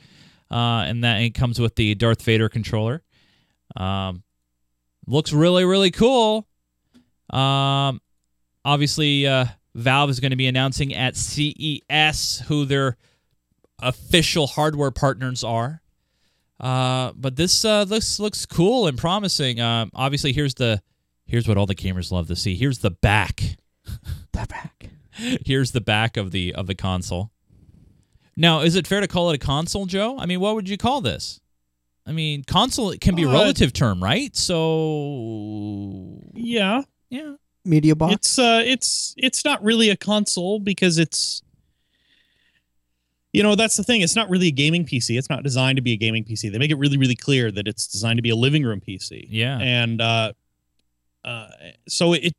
Uh, and that it comes with the Darth Vader controller. Um, looks really, really cool. Um, obviously, uh, Valve is going to be announcing at C E S who their official hardware partners are. Uh, but this uh, looks looks cool and promising. Um, obviously, here's the. Here's what all the gamers love to see. Here's the back. The back. Here's the back of the of the console. Now, is it fair to call it a console, Joe? I mean, what would you call this? I mean, console can be uh, a relative term, right? So yeah, yeah, media box. It's uh, it's it's not really a console because it's, you know, that's the thing. It's not really a gaming P C. It's not designed to be a gaming P C. They make it really, really clear that it's designed to be a living room P C. Yeah, and uh, uh, so it,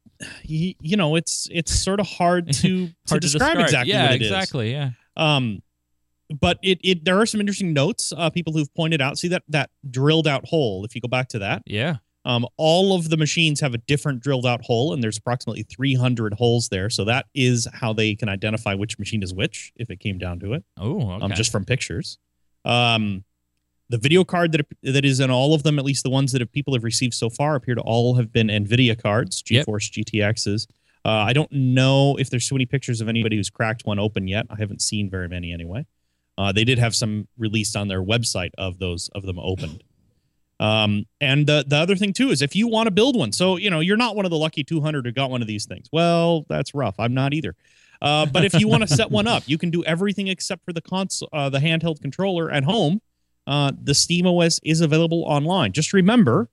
you know, it's it's sort of hard to hard to, to describe, describe exactly yeah, what it exactly, is. Yeah, exactly. Yeah. Um. But it, it there are some interesting notes, uh, people who've pointed out. See that that drilled out hole, if you go back to that? Yeah. Um, all of the machines have a different drilled out hole, and there's approximately three hundred holes there. So that is how they can identify which machine is which, if it came down to it. Oh, okay. Um, just from pictures. Um, the video card that that is in all of them, at least the ones that have, people have received so far, appear to all have been NVIDIA cards, GeForce yep. G T X's. Uh, I don't know if there's too many pictures of anybody who's cracked one open yet. I haven't seen very many anyway. Uh, they did have some released on their website of those of them opened. Um, and the, the other thing, too, is if you want to build one. So, you know, you're not one of the lucky two hundred who got one of these things. Well, that's rough. I'm not either. Uh, but if you want to set one up, you can do everything except for the console, uh, the handheld controller at home. Uh, the SteamOS is available online. Just remember,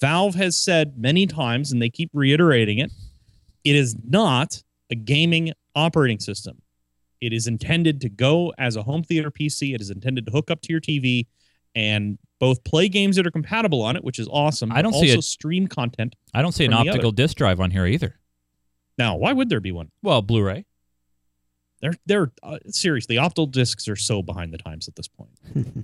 Valve has said many times, and they keep reiterating it, it is not a gaming operating system. It is intended to go as a home theater P C. It is intended to hook up to your T V and both play games that are compatible on it, which is awesome. I don't see also a, stream content. I don't see an optical disc drive on here either. Now, why would there be one? Well, Blu-ray. They're they're uh, seriously, optical discs are so behind the times at this point.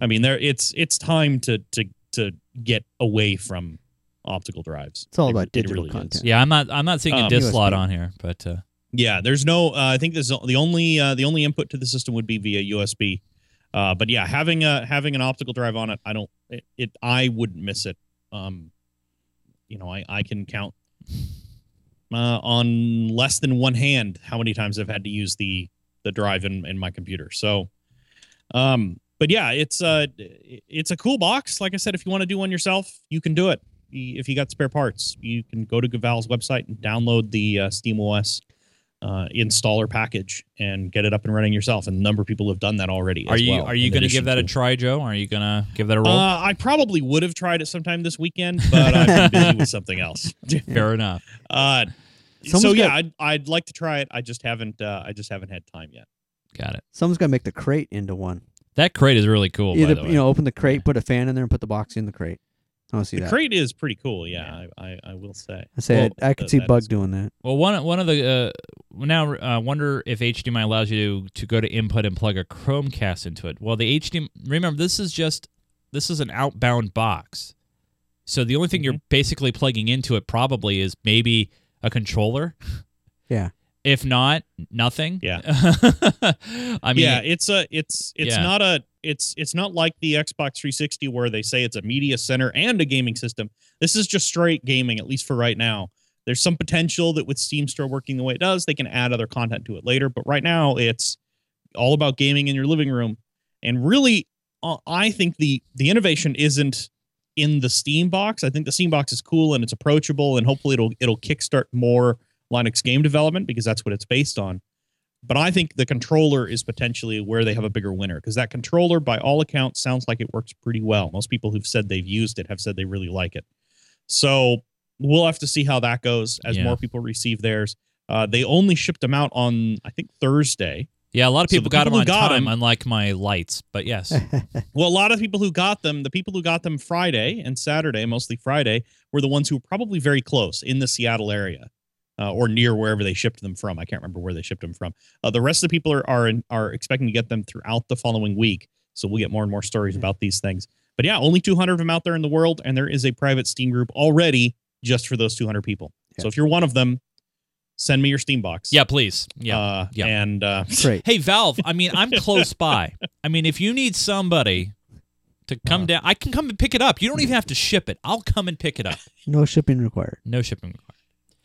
I mean, there it's it's time to to to get away from optical drives. It's all it, about digital really content. Is. Yeah, I'm not I'm not seeing a um, disc U S B slot on here, but. Uh, Yeah, there's no. Uh, I think there's the only uh, the only input to the system would be via U S B. Uh, but yeah, having a having an optical drive on it, I don't. It, it I wouldn't miss it. Um, you know, I I can count uh, on less than one hand how many times I've had to use the the drive in, in my computer. So, um, but yeah, it's uh it's a cool box. Like I said, if you want to do one yourself, you can do it. If you got spare parts, you can go to Valve's website and download the uh, SteamOS. Uh, installer package and get it up and running yourself. And a number of people have done that already. Are as you well, are you going to give that a try, Joe? Are you going to give that a roll? Uh, I probably would have tried it sometime this weekend, but I've been busy with something else. Fair enough. Uh, so yeah, got... I'd I'd like to try it. I just haven't uh, I just haven't had time yet. Got it. Someone's going to make the crate into one. That crate is really cool. Either by the way. You know, open the crate, put a fan in there, and put the box in the crate. I see the that. crate is pretty cool, yeah, yeah. I, I, I will say. I say well, I, I could see Bug doing cool. that. Well, one one of the uh, now I uh, wonder if H D M I allows you to, to go to input and plug a Chromecast into it. Well, the H D M I, remember this is just this is an outbound box, so the only thing mm-hmm. you're basically plugging into it probably is maybe a controller. Yeah. If not, nothing. Yeah. I mean, yeah, it's a, it's, it's yeah. not a, it's, it's not like the Xbox three sixty where they say it's a media center and a gaming system. This is just straight gaming, at least for right now. There's some potential that with Steam Store working the way it does, they can add other content to it later. But right now, it's all about gaming in your living room. And really, uh, I think the the innovation isn't in the Steam Box. I think the Steam Box is cool and it's approachable, and hopefully it'll it'll kickstart more Linux game development, because that's what it's based on. But I think the controller is potentially where they have a bigger winner, because that controller, by all accounts, sounds like it works pretty well. Most people who've said they've used it have said they really like it. So we'll have to see how that goes as yeah. more people receive theirs. Uh, they only shipped them out on, I think, Thursday. Yeah, a lot of people so the got people them on got time, them, unlike my lights, but yes. Well, a lot of people who got them, the people who got them Friday and Saturday, mostly Friday, were the ones who were probably very close in the Seattle area. Uh, or near wherever they shipped them from. I can't remember where they shipped them from. Uh, the rest of the people are are, in, are expecting to get them throughout the following week. So we'll get more and more stories about these things. But yeah, only two hundred of them out there in the world. And there is a private Steam group already just for those two hundred people. Yeah. So if you're one of them, send me your Steam box. Yeah, please. Yeah. Uh, yeah. And uh, great. Hey, Valve, I mean, I'm close by. I mean, if you need somebody to come uh, down, I can come and pick it up. You don't even have to ship it. I'll come and pick it up. No shipping required. No shipping required.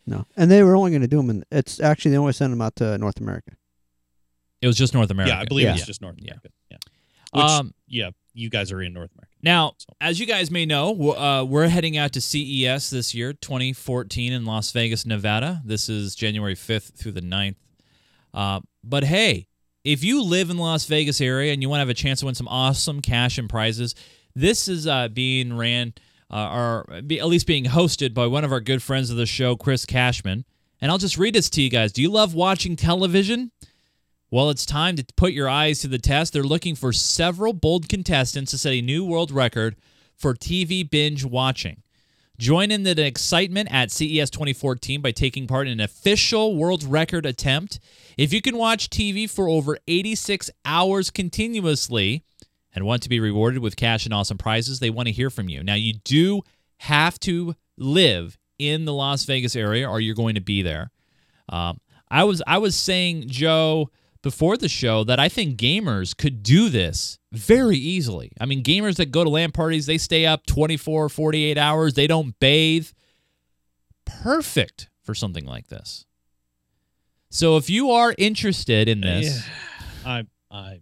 No, and they were only going to do them, and it's actually they only sent them out to North America. It was just North America. Yeah, I believe yeah. it was just North America. Yeah, yeah. Which, um, yeah, you guys are in North America now. So. As you guys may know, uh, we're heading out to C E S this year, twenty fourteen, in Las Vegas, Nevada. This is January fifth through the ninth. Uh, but hey, if you live in the Las Vegas area and you want to have a chance to win some awesome cash and prizes, this is uh, being ran, uh, or be, at least being hosted by one of our good friends of the show, Chris Cashman. And I'll just read this to you guys. Do you love watching television? Well, it's time to put your eyes to the test. They're looking for several bold contestants to set a new world record for T V binge watching. Join in the excitement at C E S twenty fourteen by taking part in an official world record attempt. If you can watch T V for over eighty-six hours continuously and want to be rewarded with cash and awesome prizes, they want to hear from you. Now, you do have to live in the Las Vegas area or you're going to be there. Um, I was I was saying, Joe, before the show that I think gamers could do this very easily. I mean, gamers that go to LAN parties, they stay up twenty-four, forty-eight hours. They don't bathe. Perfect for something like this. So if you are interested in this. Yeah. I, I,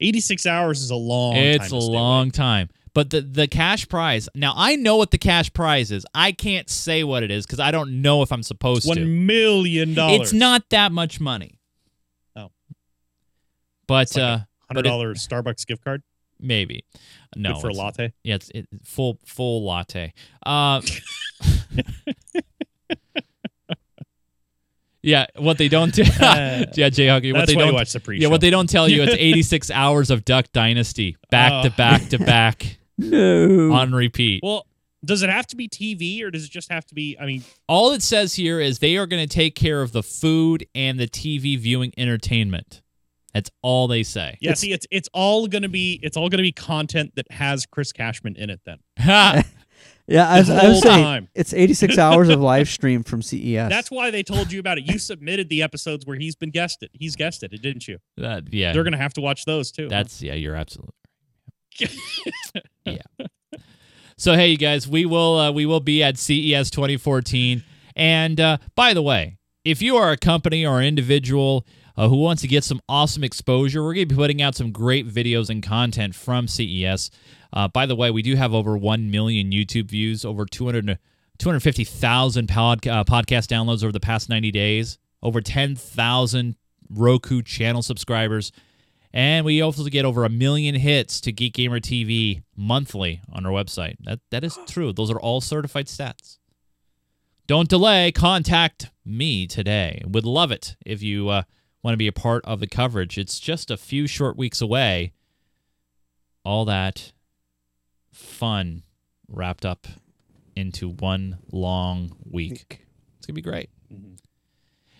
eighty-six hours is a long it's time. It's a long away. time. But the, the cash prize, now I know what the cash prize is. I can't say what it is because I don't know if I'm supposed One to. One million dollars. It's not that much money. But like uh, hundred dollar Starbucks gift card, maybe. No, good for a latte. Yeah, it's it, full full latte. Uh, yeah, what they don't do. yeah, Jay Huggy. What that's they why don't you watch the pre-show. Yeah, what they don't tell you. It's eighty-six hours of Duck Dynasty back oh. to back to back. No, on repeat. Well, does it have to be T V or does it just have to be? I mean, all it says here is they are going to take care of the food and the T V viewing entertainment. That's all they say. Yeah, it's, see, it's it's all gonna be it's all gonna be content that has Chris Cashman in it. Then, yeah, I was, I was saying time. It's eighty-six hours of live stream from C E S. That's why they told you about it. You submitted the episodes where he's been guested. He's guested it, didn't you? That, yeah, they're gonna have to watch those too. That's huh? yeah, you're absolutely right. yeah. So hey, you guys, we will uh, we will be at C E S twenty fourteen. And uh, by the way, if you are a company or an individual. Uh, who wants to get some awesome exposure. We're going to be putting out some great videos and content from C E S. Uh, by the way, we do have over one million YouTube views, over two hundred, two hundred fifty thousand pod, uh, podcast downloads over the past ninety days, over ten thousand Roku channel subscribers, and we also get over a million hits to Geek Gamer T V monthly on our website. That That is true. Those are all certified stats. Don't delay. Contact me today. Would love it if you... Uh, want to be a part of the coverage. It's just a few short weeks away. All that fun wrapped up into one long week. It's going to be great. Mm-hmm.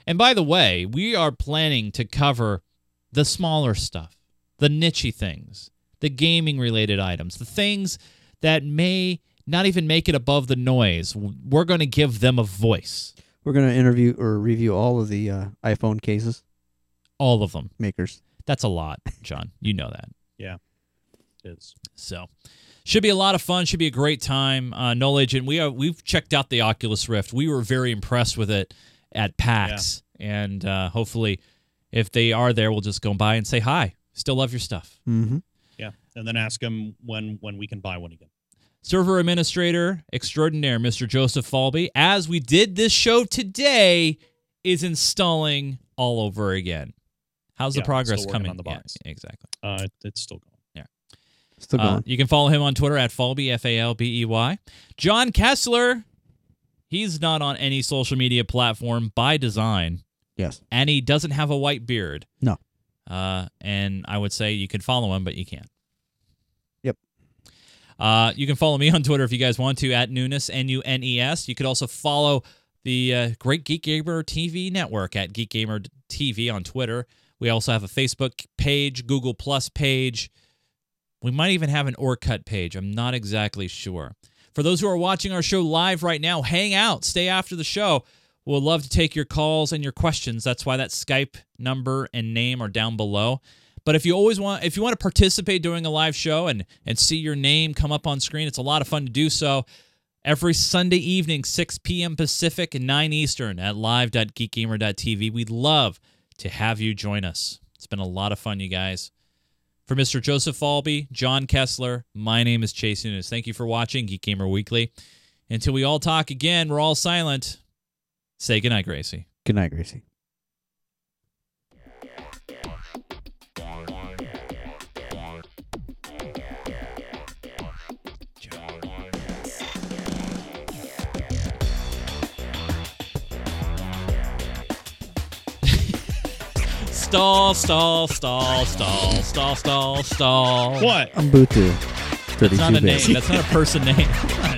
And by the way, we are planning to cover the smaller stuff, the niche-y things, the gaming-related items, the things that may not even make it above the noise. We're going to give them a voice. We're going to interview or review all of the uh, iPhone cases. All of them. Makers. That's a lot, John. You know that. Yeah. It is. So, should be a lot of fun. Should be a great time. Uh, no legend. We are, we've checked out the Oculus Rift. We were very impressed with it at PAX. Yeah. And uh, hopefully, if they are there, we'll just go by and say hi. Still love your stuff. Mm-hmm. Yeah. And then ask them when, when we can buy one again. Server administrator extraordinaire, Mister Joseph Falby, as we did this show today, is installing all over again. How's yeah, the progress coming? On the box. Yeah, exactly. Uh, it's still going. Yeah. Still going. Uh, you can follow him on Twitter at Falby, F A L B E Y. John Kessler, he's not on any social media platform by design. Yes. And he doesn't have a white beard. No. Uh, and I would say you could follow him, but you can't. Yep. Uh, you can follow me on Twitter if you guys want to, at Nunes, N U N E S. You could also follow the uh, great Geek Gamer T V network at Geek Gamer T V on Twitter. We also have a Facebook page, Google Plus page. We might even have an Orkut page. I'm not exactly sure. For those who are watching our show live right now, hang out. Stay after the show. We'll love to take your calls and your questions. That's why that Skype number and name are down below. But if you always want, if you want to participate during a live show and, and see your name come up on screen, it's a lot of fun to do so. Every Sunday evening, six p.m. Pacific and nine Eastern at live dot geek gamer dot t v. We'd love to have you join us. It's been a lot of fun, you guys. For Mister Joseph Falby, John Kessler, my name is Chase Nunes. Thank you for watching Geek Gamer Weekly. Until we all talk again, we're all silent. Say goodnight, Gracie. Goodnight, Gracie. Stall, stall, stall, stall, stall, stall, stall. What? Ubuntu. That's not a name. That's not a person name.